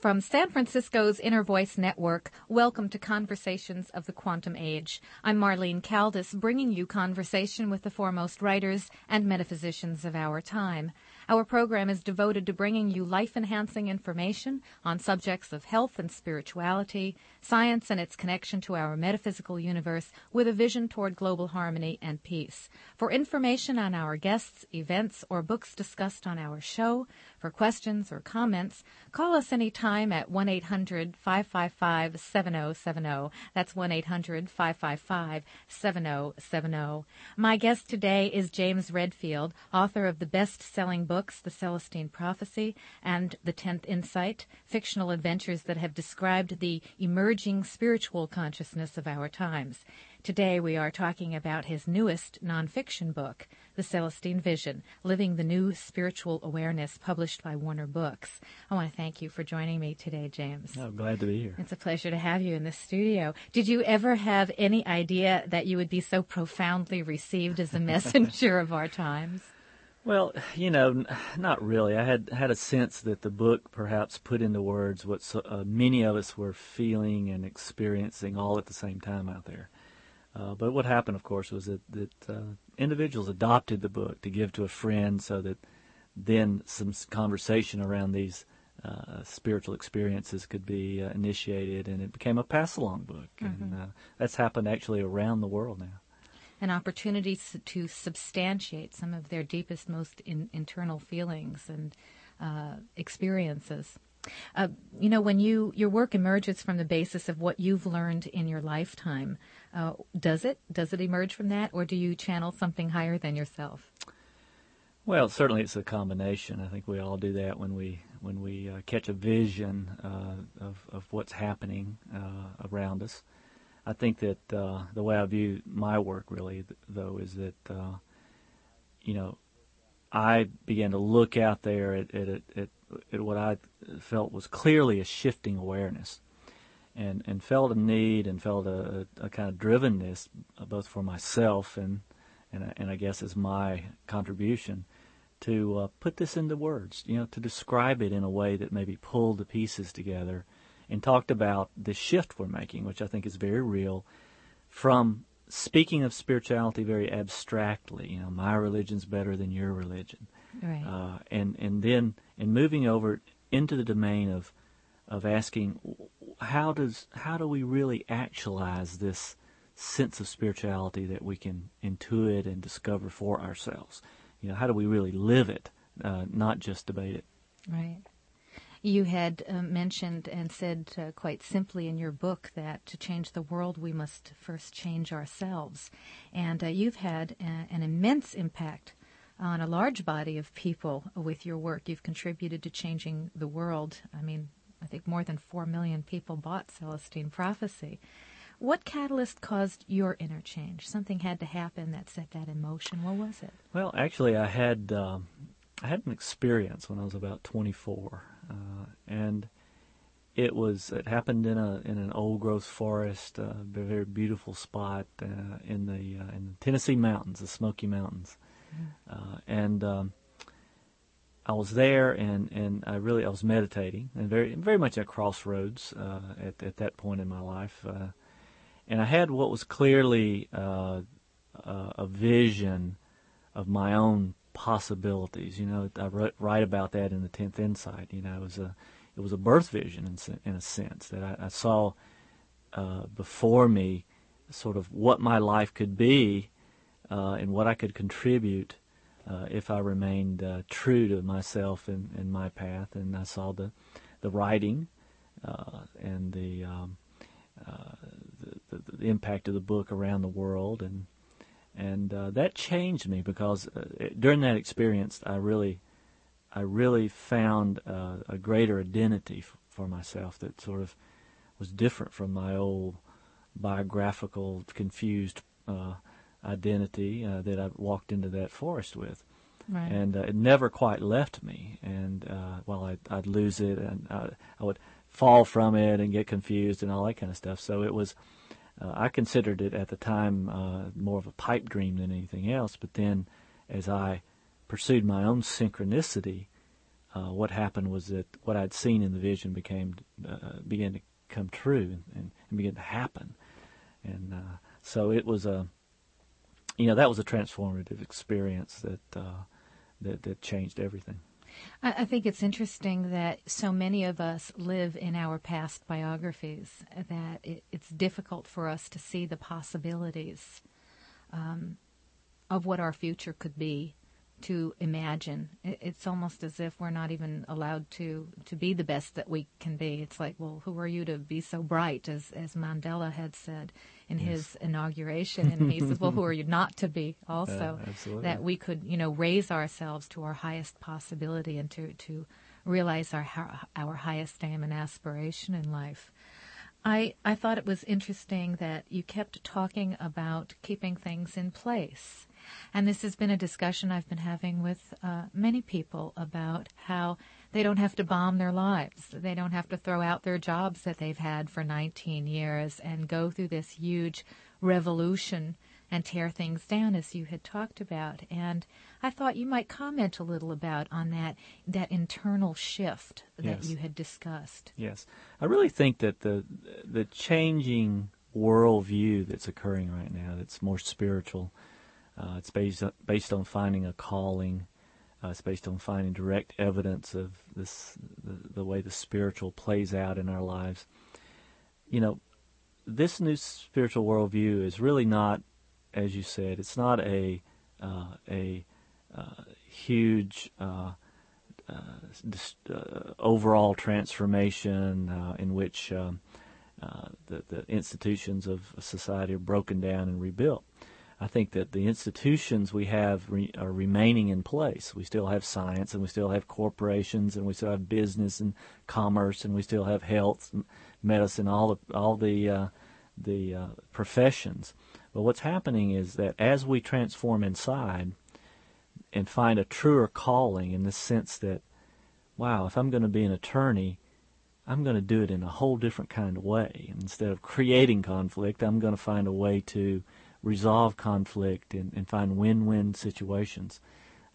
From San Francisco's Inner Voice Network, welcome to Conversations of the Quantum Age. I'm Marlene Caldas, bringing you conversation with the foremost writers and metaphysicians of our time. Our program is devoted to bringing you life-enhancing information on subjects of health and spirituality, science and its connection to our metaphysical universe, with a vision toward global harmony and peace. For information on our guests, events, or books discussed on our show, for questions or comments, call us anytime at 1-800-555-7070. That's 1-800-555-7070. My guest today is James Redfield, author of the best-selling books, The Celestine Prophecy and The Tenth Insight, fictional adventures that have described the emerging spiritual consciousness of our times. Today we are talking about his newest nonfiction book, The Celestine Vision, Living the New Spiritual Awareness, published by Warner Books. I want to thank you for joining me today, James. Oh, glad to be here. It's a pleasure to have you in the studio. Did you ever have any idea that you would be so profoundly received as a messenger of our times? Well, you know, not really. I had a sense that the book perhaps put into words what many of us were feeling and experiencing all at the same time out there. But what happened, of course, was that individuals adopted the book to give to a friend, so that then some conversation around these spiritual experiences could be initiated, and it became a pass-along book. Mm-hmm. And that's happened actually around the world now. An opportunity to substantiate some of their deepest, most internal feelings and experiences. You know, when your work emerges from the basis of what you've learned in your lifetime, does it emerge from that, or do you channel something higher than yourself? Well, certainly it's a combination. I think we all do that when we catch a vision of what's happening around us. I think that the way I view my work, really, though, is that, you know, I began to look out there at what I felt was clearly a shifting awareness, and felt a need and felt a kind of drivenness, both for myself and I guess as my contribution, to put this into words, you know, to describe it in a way that maybe pulled the pieces together, and talked about the shift we're making, which I think is very real, from speaking of spirituality very abstractly, you know, my religion's better than your religion, right. and then moving over into the domain of asking, how do we really actualize this sense of spirituality that we can intuit and discover for ourselves? You know, how do we really live it, not just debate it? Right. You had mentioned and said quite simply in your book that to change the world, we must first change ourselves. And you've had an immense impact on a large body of people with your work. You've contributed to changing the world. I mean, I think more than 4 million people bought Celestine Prophecy. What catalyst caused your inner change? Something had to happen that set that in motion. What was it? Well, actually, I had an experience when I was about 24, and it happened in an old growth forest, a very beautiful spot in the Tennessee mountains, the Smoky Mountains, and I was there, and I was meditating, and very very much at crossroads at that point in my life, and I had what was clearly a vision of my own possibilities. You know, I write about that in The Tenth Insight. You know, it was a birth vision in a sense, that I saw before me sort of what my life could be and what I could contribute if I remained true to myself and my path. And I saw the writing and the impact of the book around the world, and that changed me, because during that experience, I really found a greater identity for myself that sort of was different from my old biographical, confused identity that I walked into that forest with. Right. And it never quite left me. And while I'd lose it, and I would fall from it and get confused and all that kind of stuff. So it was... I considered it at the time more of a pipe dream than anything else, but then as I pursued my own synchronicity, what happened was that what I'd seen in the vision began to come true and began to happen. And so it was that was a transformative experience that changed everything. I think it's interesting that so many of us live in our past biographies, that it's difficult for us to see the possibilities of what our future could be, to imagine. It's almost as if we're not even allowed to be the best that we can be. It's like, well, who are you to be so bright, as Mandela had said in his inauguration. And he says, well, who are you not to be also? That we could, raise ourselves to our highest possibility and to realize our highest aim and aspiration in life. I thought it was interesting that you kept talking about keeping things in place. And this has been a discussion I've been having with many people about how they don't have to bomb their lives. They don't have to throw out their jobs that they've had for 19 years and go through this huge revolution and tear things down, as you had talked about. And I thought you might comment a little about on that internal shift that you had discussed. Yes. I really think that the changing worldview that's occurring right now, that's more spiritual, it's based on finding a calling. It's based on finding direct evidence of this, the way the spiritual plays out in our lives. This new spiritual worldview is really not, as you said, it's not huge overall transformation in which the institutions of society are broken down and rebuilt. I think that the institutions we have are remaining in place. We still have science, and we still have corporations, and we still have business and commerce, and we still have health, medicine, all the professions. But what's happening is that as we transform inside and find a truer calling, in the sense that, wow, if I'm going to be an attorney, I'm going to do it in a whole different kind of way. And instead of creating conflict, I'm going to find a way to resolve conflict and find win-win situations.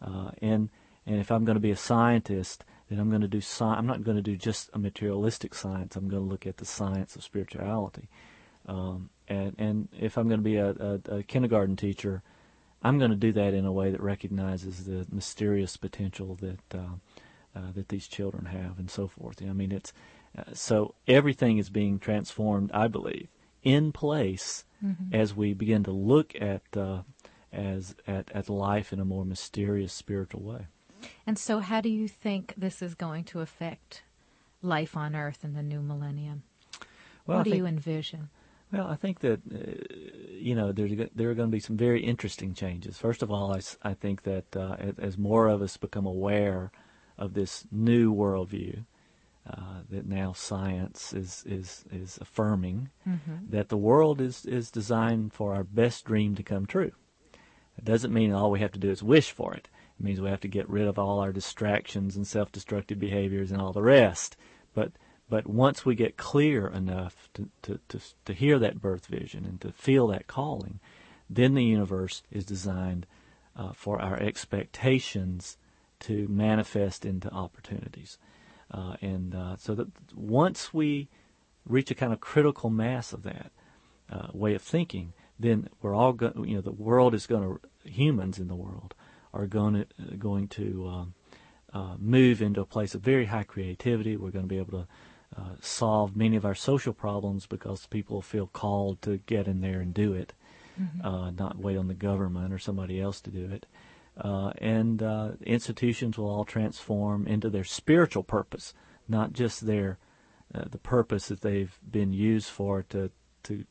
And if I'm going to be a scientist, then I'm going to do I'm not going to do just a materialistic science. I'm going to look at the science of spirituality. And if I'm going to be a kindergarten teacher, I'm going to do that in a way that recognizes the mysterious potential that these children have, and so forth. I mean, it's so everything is being transformed, I believe, in place. Mm-hmm. As we begin to look at life in a more mysterious spiritual way. And so how do you think this is going to affect life on Earth in the new millennium? Well, what do you envision? Well, I think that, there are going to be some very interesting changes. First of all, I think that as more of us become aware of this new worldview, that now science is affirming, mm-hmm. that the world is designed for our best dream to come true. It doesn't mean all we have to do is wish for it. It means we have to get rid of all our distractions and self-destructive behaviors and all the rest. But once we get clear enough to hear that birth vision and to feel that calling, then the universe is designed for our expectations to manifest into opportunities. So that once we reach a kind of critical mass of that way of thinking, then we're all going. The world is going to. Humans in the world are going to move into a place of very high creativity. We're going to be able to solve many of our social problems because people feel called to get in there and do it, mm-hmm. Not wait on the government or somebody else to do it. And institutions will all transform into their spiritual purpose, not just the purpose that they've been used for to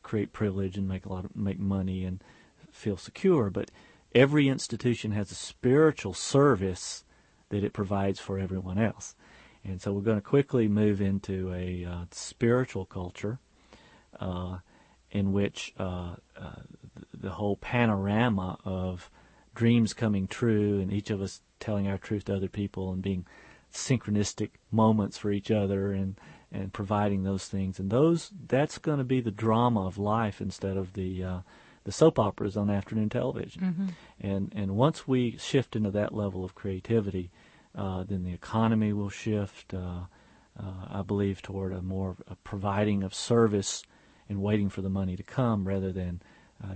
create privilege and make money and feel secure. But every institution has a spiritual service that it provides for everyone else, and so we're going to quickly move into a spiritual culture, in which the whole panorama of dreams coming true, and each of us telling our truth to other people, and being synchronistic moments for each other, and providing those things, and that's going to be the drama of life instead of the soap operas on afternoon television. Mm-hmm. And once we shift into that level of creativity, Then the economy will shift, I believe, toward a more providing of service and waiting for the money to come rather than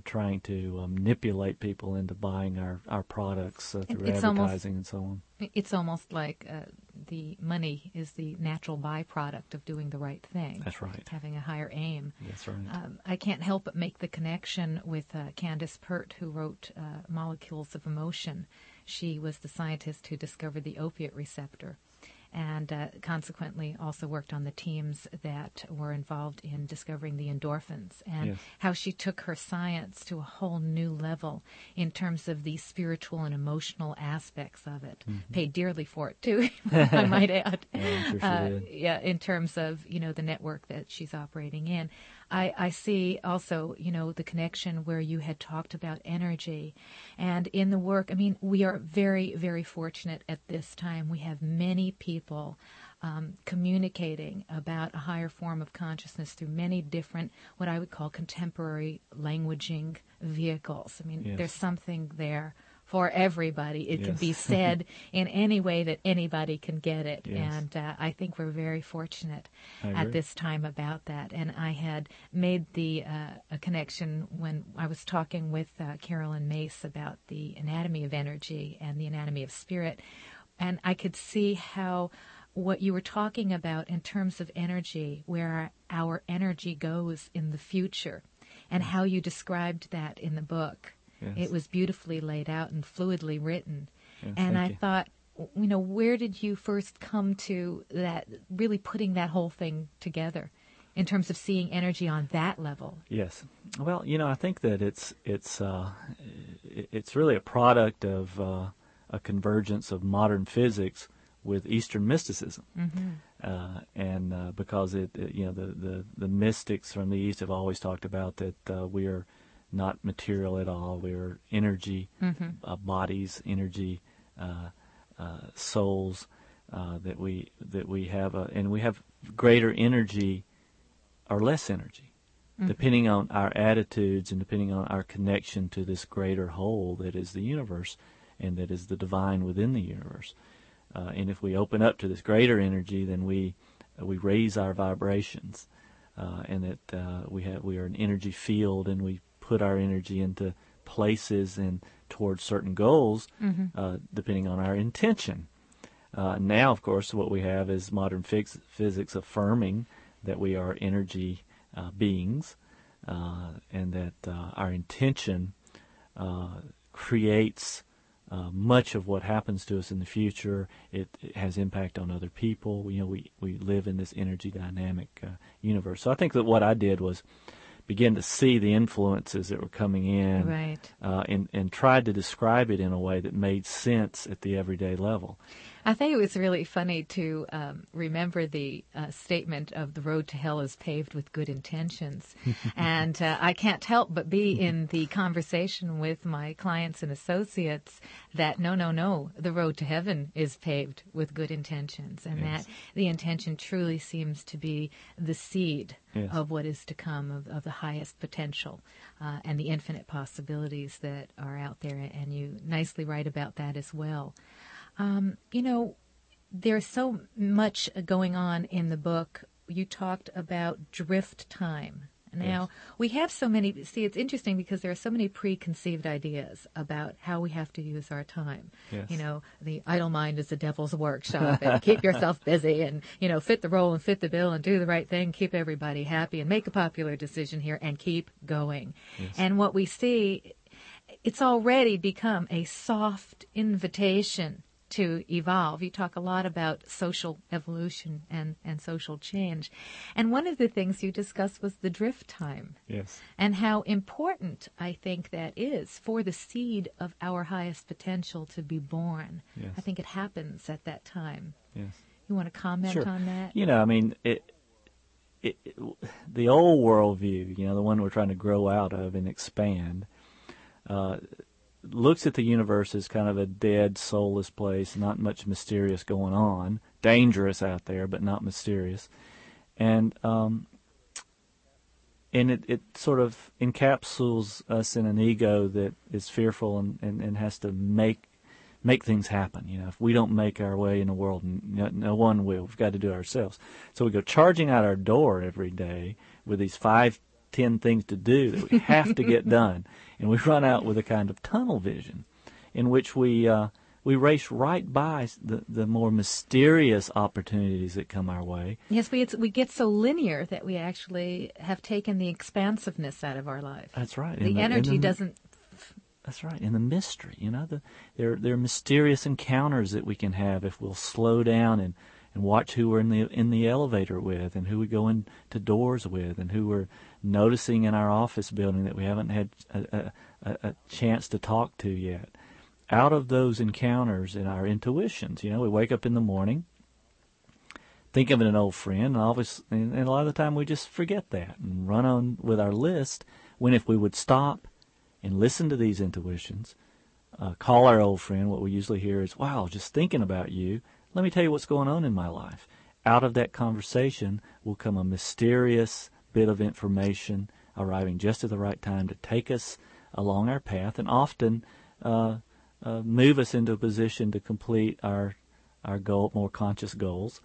trying to manipulate people into buying our products through advertising and so on. It's almost like the money is the natural byproduct of doing the right thing. That's right. Having a higher aim. That's right. I can't help but make the connection with Candace Pert, who wrote Molecules of Emotion. She was the scientist who discovered the opiate receptor and consequently also worked on the teams that were involved in discovering the endorphins, and yes, how she took her science to a whole new level in terms of the spiritual and emotional aspects of it. Mm-hmm. Paid dearly for it, too, I might add. Yeah, sure she did. Yeah, in terms of, you know, the network that she's operating in. I see also, you know, the connection where you had talked about energy. And in the work, I mean, we are very, very fortunate at this time. We have many people communicating about a higher form of consciousness through many different, what I would call contemporary languaging vehicles. I mean, yes, there's something there for everybody. It yes can be said in any way that anybody can get it. Yes. And I think we're very fortunate at this time about that. And I had made the a connection when I was talking with Caroline Myss about the anatomy of energy and the anatomy of spirit. And I could see how what you were talking about in terms of energy, where our energy goes in the future, and how you described that in the book. Yes. It was beautifully laid out and fluidly written. Yeah, and I thought, you know, where did you first come to that, really putting that whole thing together in terms of seeing energy on that level? Yes. Well, you know, I think that it's really a product of a convergence of modern physics with Eastern mysticism. Mm-hmm. Because the mystics from the East have always talked about that we are not material at all. We're energy, mm-hmm, bodies, energy, souls that we have, and we have greater energy or less energy, mm-hmm, depending on our attitudes and depending on our connection to this greater whole that is the universe, and that is the divine within the universe. And if we open up to this greater energy, then we raise our vibrations, and that we are an energy field, and we put our energy into places and towards certain goals, mm-hmm, depending on our intention. Now, of course, what we have is modern physics affirming that we are energy beings, and that our intention creates much of what happens to us in the future. It has impact on other people. You know, we live in this energy dynamic universe. So I think that what I did was begin to see the influences that were coming in, right, and tried to describe it in a way that made sense at the everyday level. I think it was really funny to remember the statement of the road to hell is paved with good intentions. And I can't help but be in the conversation with my clients and associates that no, the road to heaven is paved with good intentions, and yes, that the intention truly seems to be the seed, yes, of what is to come, of the highest potential and the infinite possibilities that are out there. And you nicely write about that as well. You know, there's so much going on in the book. You talked about drift time. Now, yes, we have so many. See, it's interesting because there are so many preconceived ideas about how we have to use our time. Yes. You know, the idle mind is the devil's workshop, and keep yourself busy, and, you know, fit the role and fit the bill and do the right thing, keep everybody happy and make a popular decision here and keep going. Yes. And what we see, it's already become a soft invitation to evolve. You talk a lot about social evolution and social change. And one of the things you discussed was the drift time. Yes. And how important I think that is for the seed of our highest potential to be born. Yes. I think it happens at that time. Yes. You want to comment Sure. on that? You know, I mean, the old worldview, you know, the one we're trying to grow out of and expand, looks at the universe as kind of a dead, soulless place, not much mysterious going on, dangerous out there, but not mysterious. And it sort of encapsulates us in an ego that is fearful and has to make make things happen. You know, if we don't make our way in the world, no one will. We've got to do it ourselves. So we go charging out our door every day with these 5-10 things to do that we have to get done, and we run out with a kind of tunnel vision, in which we race right by the more mysterious opportunities that come our way. Yes, we get so linear that we actually have taken the expansiveness out of our life. That's right. The energy doesn't. That's right. And the mystery, you know, there are mysterious encounters that we can have if we'll slow down and watch who we're in the elevator with, and who we go into doors with, and who we're noticing in our office building that we haven't had a chance to talk to yet. Out of those encounters and our intuitions, you know, we wake up in the morning, think of an old friend, and a lot of the time we just forget that and run on with our list, when if we would stop and listen to these intuitions, call our old friend, what we usually hear is, wow, just thinking about you, let me tell you what's going on in my life. Out of that conversation will come a mysterious bit of information arriving just at the right time to take us along our path, and often move us into a position to complete our goal, more conscious goals,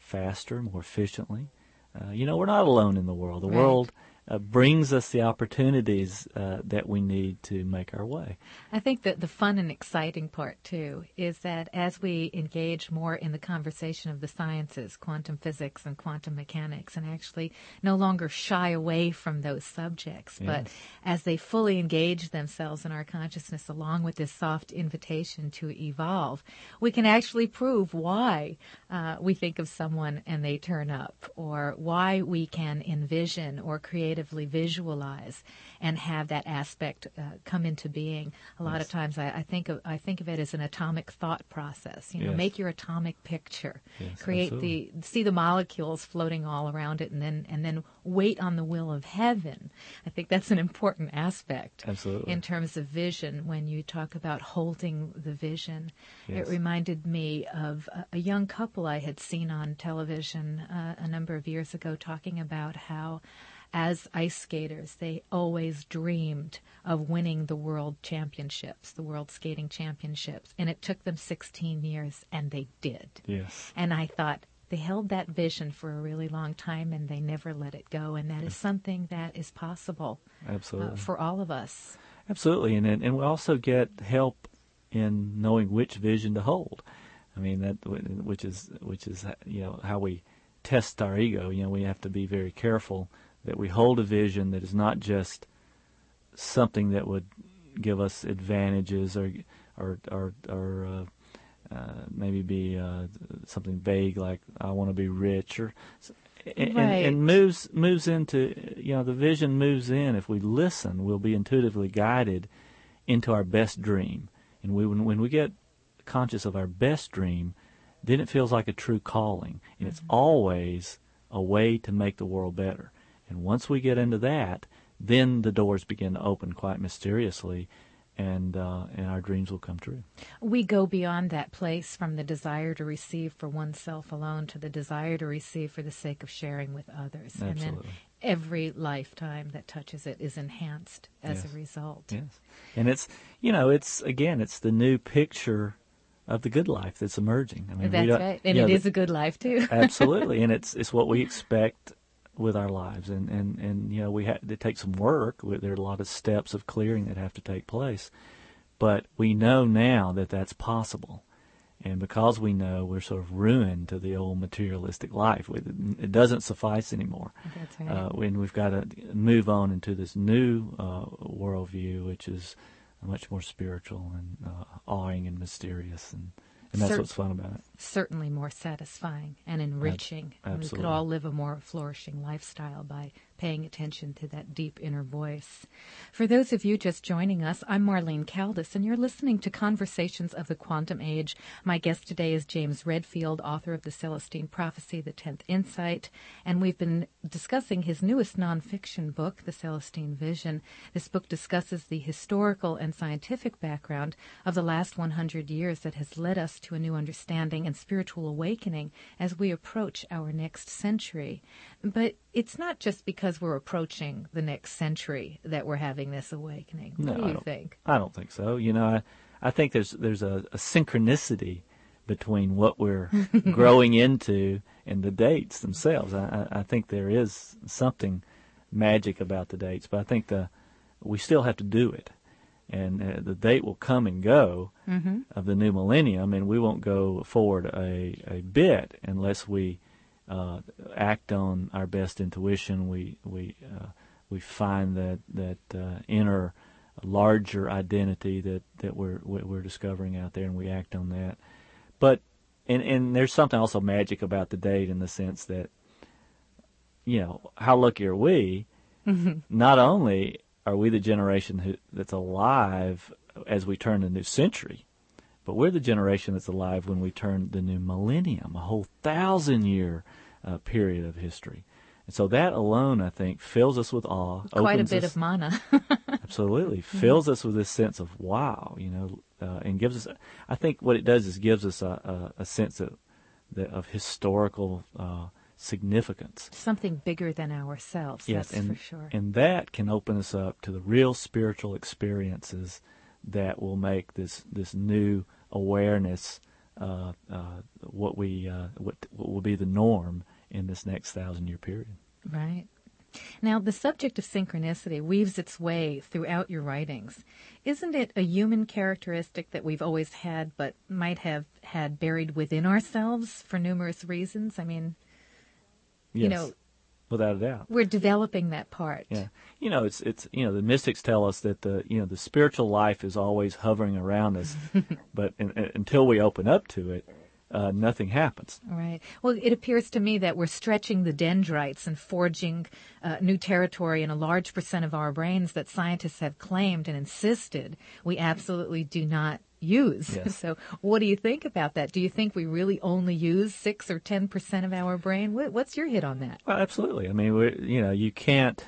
faster, more efficiently. You know, we're not alone in the world. The world brings us the opportunities that we need to make our way. I think that the fun and exciting part, too, is that as we engage more in the conversation of the sciences, quantum physics and quantum mechanics, and actually no longer shy away from those subjects, yes, but as they fully engage themselves in our consciousness along with this soft invitation to evolve, we can actually prove why we think of someone and they turn up, or why we can envision or creatively visualize and have that aspect come into being. A lot of times I think of it as an atomic thought process. You know, make your atomic picture, see the molecules floating all around it, and then wait on the will of heaven. I think that's an important aspect. Absolutely. In terms of vision, when you talk about holding the vision, it reminded me of a young couple I had seen on television a number of years ago talking about how, as ice skaters, they always dreamed of winning the world championships, the world skating championships. And it took them 16 years, and they did. Yes. And I thought, they held that vision for a really long time, and they never let it go. And that is something that is possible. Absolutely. For all of us. Absolutely. And we also get help in knowing which vision to hold. I mean, which is you know, how we test our ego. You know, we have to be very careful that we hold a vision that is not just something that would give us advantages or maybe be something vague like I want to be rich, or and moves into, you know, the vision moves in. If we listen, we'll be intuitively guided into our best dream, and when we get conscious of our best dream, then it feels like a true calling, and it's always a way to make the world better. And once we get into that, then the doors begin to open quite mysteriously, and our dreams will come true. We go beyond that place from the desire to receive for oneself alone to the desire to receive for the sake of sharing with others. Absolutely. And then every lifetime that touches it is enhanced as a result. Yes. And it's, you know, it's the new picture of the good life that's emerging. I mean, that's right. And it is a good life, too. Absolutely. And it's what we expect with our lives, and you know, it takes some work. There are a lot of steps of clearing that have to take place, but we know now that that's possible, and because we know, we're sort of ruined to the old materialistic life. It doesn't suffice anymore. That's right. And we've got to move on into this new worldview, which is much more spiritual and awing and mysterious, and that's what's fun about it. Certainly more satisfying and enriching. Absolutely. And we could all live a more flourishing lifestyle by paying attention to that deep inner voice. For those of you just joining us, I'm Marlene Caldas, and you're listening to Conversations of the Quantum Age. My guest today is James Redfield, author of The Celestine Prophecy, The Tenth Insight, and we've been discussing his newest nonfiction book, The Celestine Vision. This book discusses the historical and scientific background of the last 100 years that has led us to a new understanding and spiritual awakening as we approach our next century. But it's not just because we're approaching the next century that we're having this awakening. No, what do you think? I don't think so. You know, I, I think there's a synchronicity between what we're growing into and the dates themselves. I think there is something magic about the dates, but I think we still have to do it. And the date will come and go of the new millennium, and we won't go forward a bit unless we act on our best intuition. We find that inner larger identity that we're discovering out there, and we act on that. But and there's something also magic about the date in the sense that, you know, how lucky are we? Not only are we the generation that's alive as we turn the new century, but we're the generation that's alive when we turn the new millennium, a whole 1,000-year period of history. And so that alone, I think, fills us with awe. Quite a bit of mana. Absolutely. Fills us with this sense of wow, you know, and gives us, I think what it does is gives us a sense of historical significance. Something bigger than ourselves, yes, that's for sure. And that can open us up to the real spiritual experiences that will make this new awareness what will be the norm in this next 1,000-year period. Right. Now, the subject of synchronicity weaves its way throughout your writings. Isn't it a human characteristic that we've always had but might have had buried within ourselves for numerous reasons? I mean, yes, you know, without a doubt, we're developing that part. Yeah, you know, it's you know, the mystics tell us that the spiritual life is always hovering around us, but until we open up to it, nothing happens. Right. Well, it appears to me that we're stretching the dendrites and forging new territory in a large % of our brains that scientists have claimed and insisted we absolutely do not use. Yes. So what do you think about that? Do you think we really only use 6 or 10% of our brain? What's your hit on that? Well, absolutely. I mean, you can't,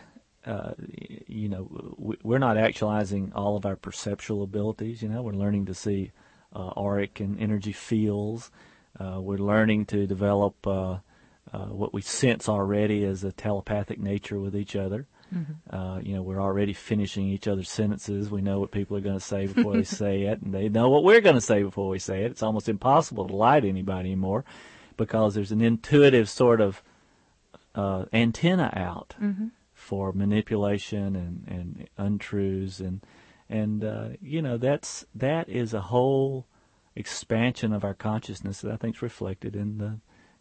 we're not actualizing all of our perceptual abilities. You know, we're learning to see auric and energy fields. We're learning to develop what we sense already as a telepathic nature with each other. We're already finishing each other's sentences. We know what people are going to say before they say it, and they know what we're going to say before we say it. It's almost impossible to lie to anybody anymore because there's an intuitive sort of antenna out for manipulation and untruths, and that is a whole expansion of our consciousness that I think is reflected in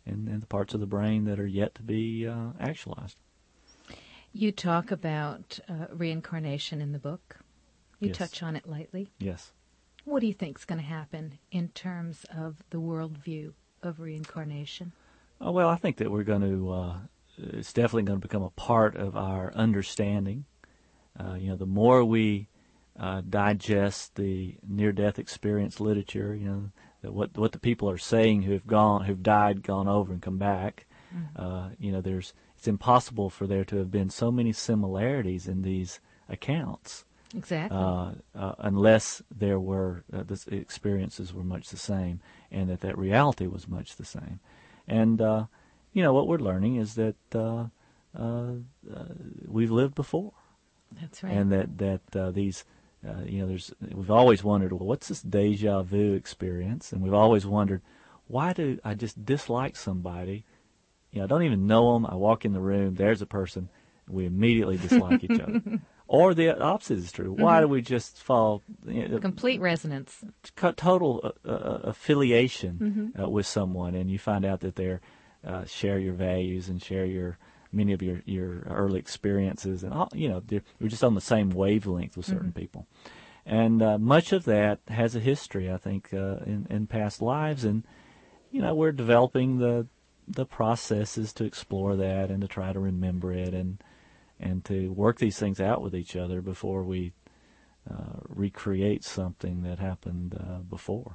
the parts of the brain that are yet to be actualized. You talk about reincarnation in the book. You touch on it lightly. Yes. What do you think is going to happen in terms of the worldview of reincarnation? Oh, well, I think that we're going to, it's definitely going to become a part of our understanding. The more we digest the near-death experience literature, you know, that what the people are saying who've died, gone over and come back, it's impossible for there to have been so many similarities in these accounts. Exactly. Unless there were, the experiences were much the same, and that reality was much the same. And, what we're learning is that we've lived before. That's right. And that these, we've always wondered, well, what's this deja vu experience? And we've always wondered, why do I just dislike somebody? You know, I don't even know them. I walk in the room. There's a person. We immediately dislike each other. Or the opposite is true. Why do we just fall? You know, complete resonance. Total affiliation with someone, and you find out that they share your values and share many of your early experiences, and all, you know, we're just on the same wavelength with certain people. And much of that has a history, I think, in past lives, and you know, we're developing the process is to explore that and to try to remember it and to work these things out with each other before we recreate something that happened before.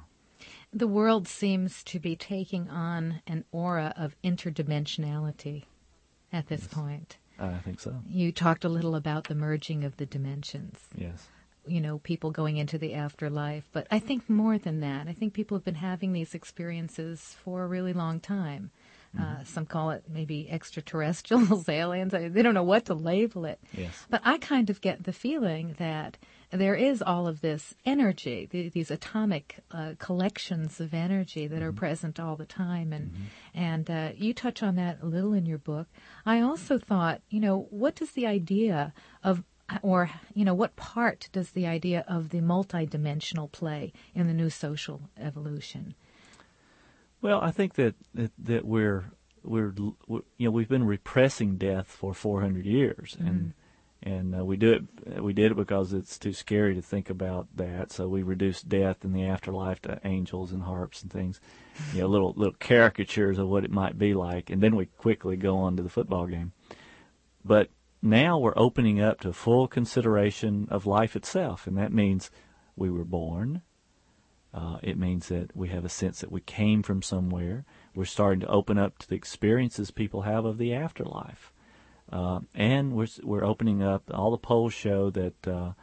The world seems to be taking on an aura of interdimensionality at this point. I think so. You talked a little about the merging of the dimensions. Yes. You know, people going into the afterlife. But I think more than that, I think people have been having these experiences for a really long time. Some call it maybe extraterrestrials, aliens. They don't know what to label it. Yes. But I kind of get the feeling that there is all of this energy, these atomic collections of energy that mm-hmm. are present all the time. And mm-hmm. and you touch on that a little in your book. I also thought, what does the idea of, or, what part does the idea of the multidimensional play in the new social evolution? Well, I think that we're we've been repressing death for 400 years, and we did it because it's too scary to think about that. So we reduced death in the afterlife to angels and harps and things, little caricatures of what it might be like, and then we quickly go on to the football game. But now we're opening up to full consideration of life itself, and that means we were born. It means that we have a sense that we came from somewhere. We're starting to open up to the experiences people have of the afterlife, and we're opening up. All the polls show that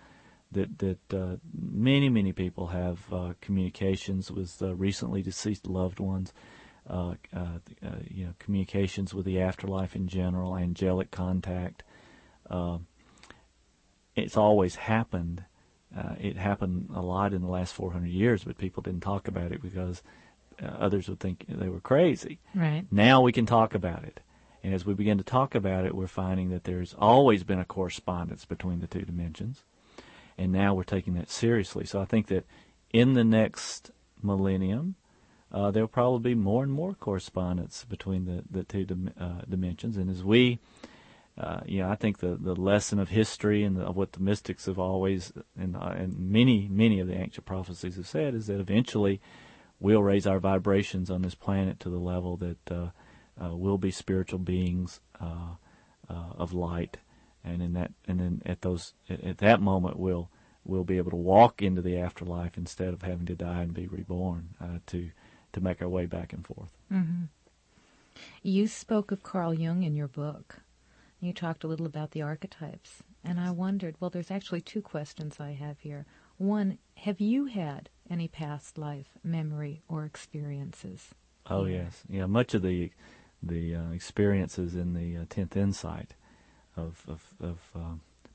many people have communications with recently deceased loved ones, communications with the afterlife in general, angelic contact. It's always happened. It happened a lot in the last 400 years, but people didn't talk about it because others would think they were crazy. Right. Now we can talk about it. And as we begin to talk about it, we're finding that there's always been a correspondence between the two dimensions. And now we're taking that seriously. So I think that in the next millennium, there'll probably be more and more correspondence between the two dimensions. And as we... I think the lesson of history and what the mystics have always and many of the ancient prophecies have said is that eventually we'll raise our vibrations on this planet to the level that we'll be spiritual beings of light, and at that moment we'll be able to walk into the afterlife instead of having to die and be reborn to make our way back and forth. Mm-hmm. You spoke of Carl Jung in your book. You talked a little about the archetypes, and I wondered, well, there's actually two questions I have here. One, have you had any past life memory or experiences? Oh, yes. Yeah, much of the experiences in the Tenth Insight of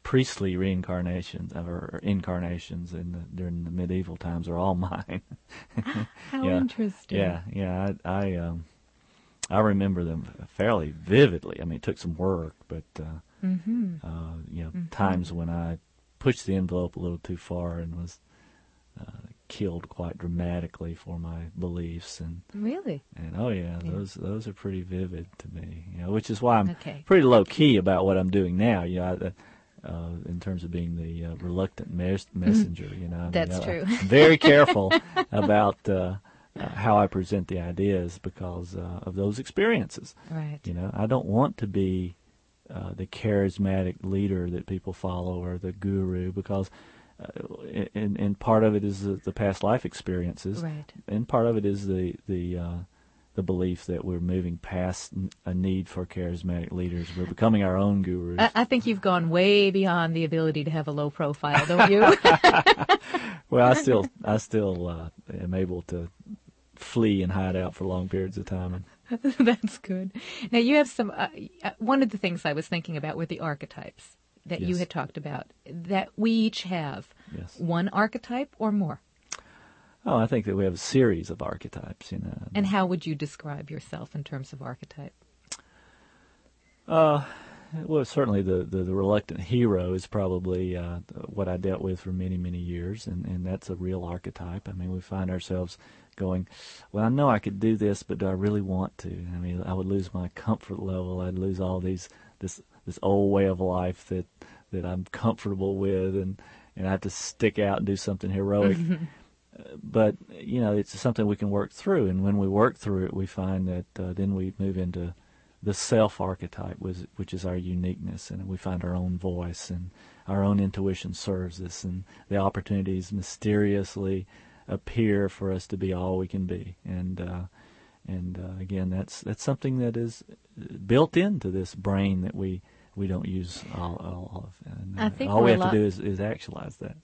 priestly reincarnations or incarnations during the medieval times are all mine. How interesting. Yeah. I remember them fairly vividly. I mean, it took some work, but times when I pushed the envelope a little too far and was killed quite dramatically for my beliefs. And really? And those are pretty vivid to me. Which is why I'm pretty low key about what I'm doing now. In terms of being the reluctant messenger. That's true. I'm very careful about. How I present the ideas because of those experiences. Right. I don't want to be the charismatic leader that people follow or the guru because, and part of it is the past life experiences. Right. And part of it is the belief that we're moving past a need for charismatic leaders. We're becoming our own gurus. I think you've gone way beyond the ability to have a low profile, don't you? Well, I still am able to flee and hide out for long periods of time. That's good. Now, you have some one of the things I was thinking about were the archetypes that you had talked about, that we each have one archetype or more. Oh, I think that we have a series of archetypes, And how would you describe yourself in terms of archetype? Well, certainly the reluctant hero is probably what I dealt with for many, many years, and that's a real archetype. I mean, we find ourselves going, well, I know I could do this, but do I really want to? I mean, I would lose my comfort level. I'd lose all this old way of life that I'm comfortable with, and I have to stick out and do something heroic. But, it's something we can work through, and when we work through it, we find that then we move into the self-archetype, which is our uniqueness, and we find our own voice, and our own intuition serves us, and the opportunities mysteriously appear for us to be all we can be. And again, that's something that is built into this brain that we don't use all of. And, all we have to do is actualize that.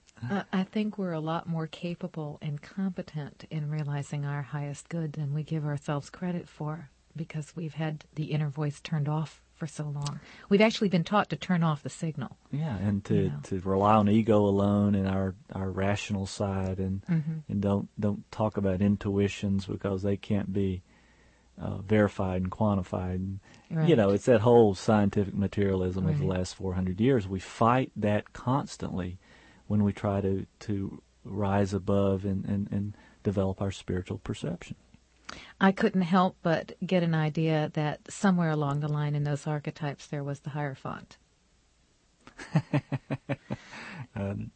I think we're a lot more capable and competent in realizing our highest good than we give ourselves credit for because we've had the inner voice turned off for so long. We've actually been taught to turn off the signal. Yeah, and to rely on ego alone and our rational side, and and don't talk about intuitions because they can't be verified and quantified. And, right. You know, it's that whole scientific materialism of the last 400 years. We fight that constantly when we try to rise above and develop our spiritual perception. I couldn't help but get an idea that somewhere along the line in those archetypes there was the Hierophant.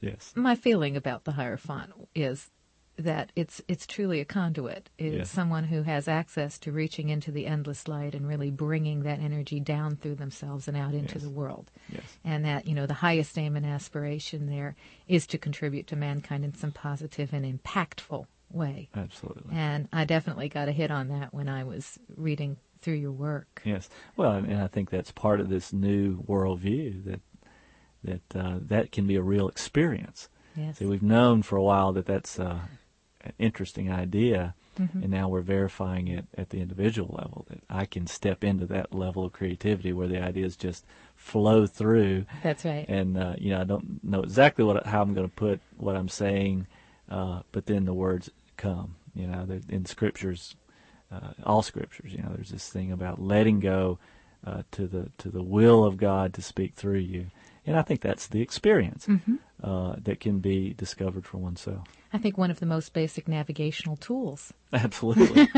Yes. My feeling about the Hierophant is that it's truly a conduit. It's someone who has access to reaching into the endless light and really bringing that energy down through themselves and out into the world. Yes. And that, you know, the highest aim and aspiration there is to contribute to mankind in some positive and impactful way. Absolutely. And I definitely got a hit on that when I was reading through your work. Yes. Well, and I think that's part of this new worldview that can be a real experience. Yes. See, we've known for a while that that's an interesting idea, and now we're verifying it at the individual level, that I can step into that level of creativity where the ideas just flow through. That's right. And, you know, I don't know exactly how I'm going to put what I'm saying, but then the words come, you know, in scriptures, all scriptures, you know, there's this thing about letting go to the will of God to speak through you. And I think that's the experience that can be discovered for oneself. I think one of the most basic navigational tools. Absolutely.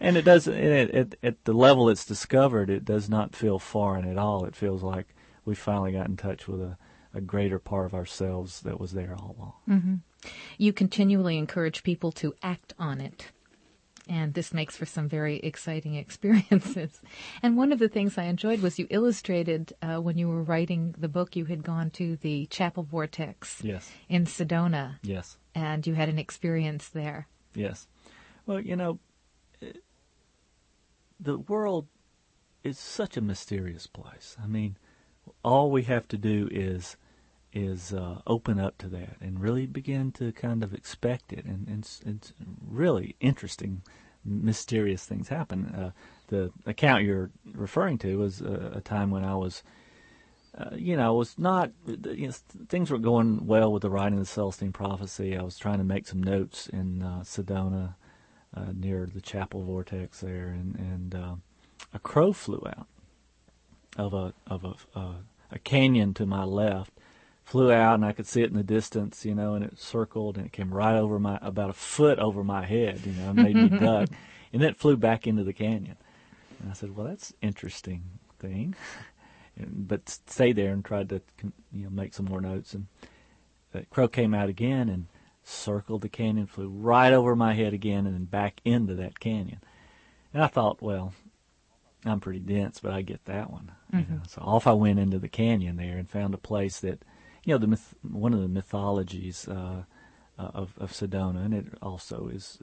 And it does, at the level it's discovered, it does not feel foreign at all. It feels like we finally got in touch with a greater part of ourselves that was there all along. You continually encourage people to act on it, and this makes for some very exciting experiences. And one of the things I enjoyed was you illustrated when you were writing the book, you had gone to the Chapel Vortex in Sedona. Yes. And you had an experience there. Yes. Well, you know, the world is such a mysterious place. I mean, all we have to do is open up to that and really begin to kind of expect it, and it's really interesting, mysterious things happen. The account you're referring to was a time when I was, things were going well with the writing of the Celestine Prophecy. I was trying to make some notes in Sedona near the Chapel Vortex there, and a crow flew out of a canyon to my left. Flew out, and I could see it in the distance, you know, and it circled, and it came right over about a foot over my head, you know, made me duck, and then it flew back into the canyon. And I said, well, that's an interesting thing, but stayed there and tried to, you know, make some more notes, and that crow came out again and circled the canyon, flew right over my head again, and then back into that canyon. And I thought, well, I'm pretty dense, but I get that one. You know? So off I went into the canyon there and found a place that, you know, one of the mythologies of Sedona, and it also is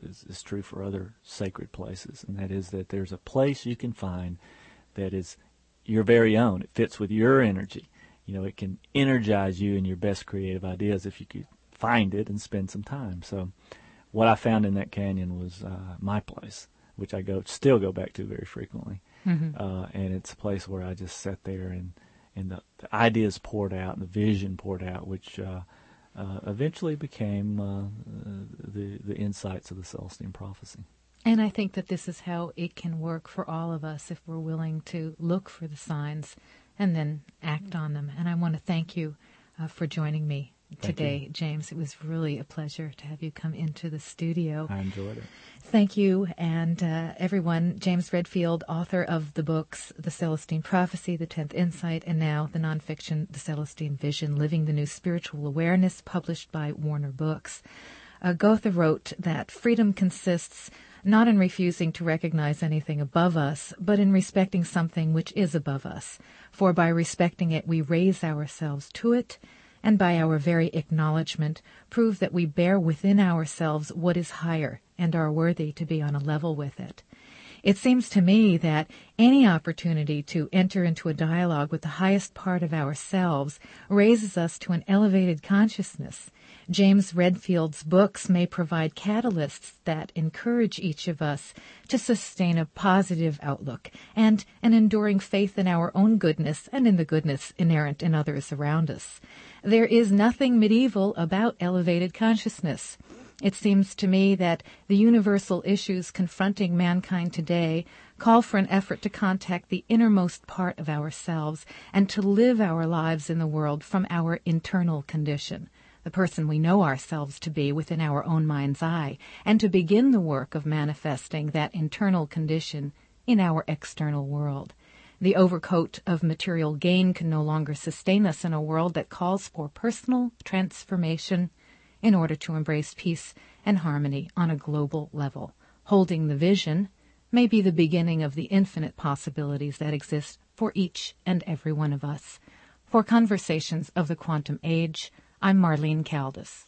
true for other sacred places, and that is that there's a place you can find that is your very own. It fits with your energy. You know, it can energize you and your best creative ideas if you could find it and spend some time. So what I found in that canyon was my place, which I still go back to very frequently. And it's a place where I just sat there and the ideas poured out, and the vision poured out, which eventually became the insights of the Celestine Prophecy. And I think that this is how it can work for all of us if we're willing to look for the signs and then act on them. And I want to thank you for joining me today, James. It was really a pleasure to have you come into the studio. I enjoyed it. Thank you, and everyone. James Redfield, author of the books The Celestine Prophecy, The Tenth Insight, and now the nonfiction The Celestine Vision, Living the New Spiritual Awareness, published by Warner Books. Goethe wrote that freedom consists not in refusing to recognize anything above us, but in respecting something which is above us. For by respecting it, we raise ourselves to it, and by our very acknowledgement prove that we bear within ourselves what is higher and are worthy to be on a level with it. It seems to me that any opportunity to enter into a dialogue with the highest part of ourselves raises us to an elevated consciousness. James Redfield's books may provide catalysts that encourage each of us to sustain a positive outlook and an enduring faith in our own goodness and in the goodness inherent in others around us. There is nothing medieval about elevated consciousness. It seems to me that the universal issues confronting mankind today call for an effort to contact the innermost part of ourselves and to live our lives in the world from our internal condition, the person we know ourselves to be within our own mind's eye, and to begin the work of manifesting that internal condition in our external world. The overcoat of material gain can no longer sustain us in a world that calls for personal transformation in order to embrace peace and harmony on a global level. Holding the vision may be the beginning of the infinite possibilities that exist for each and every one of us. For Conversations of the Quantum Age, I'm Marlene Caldas.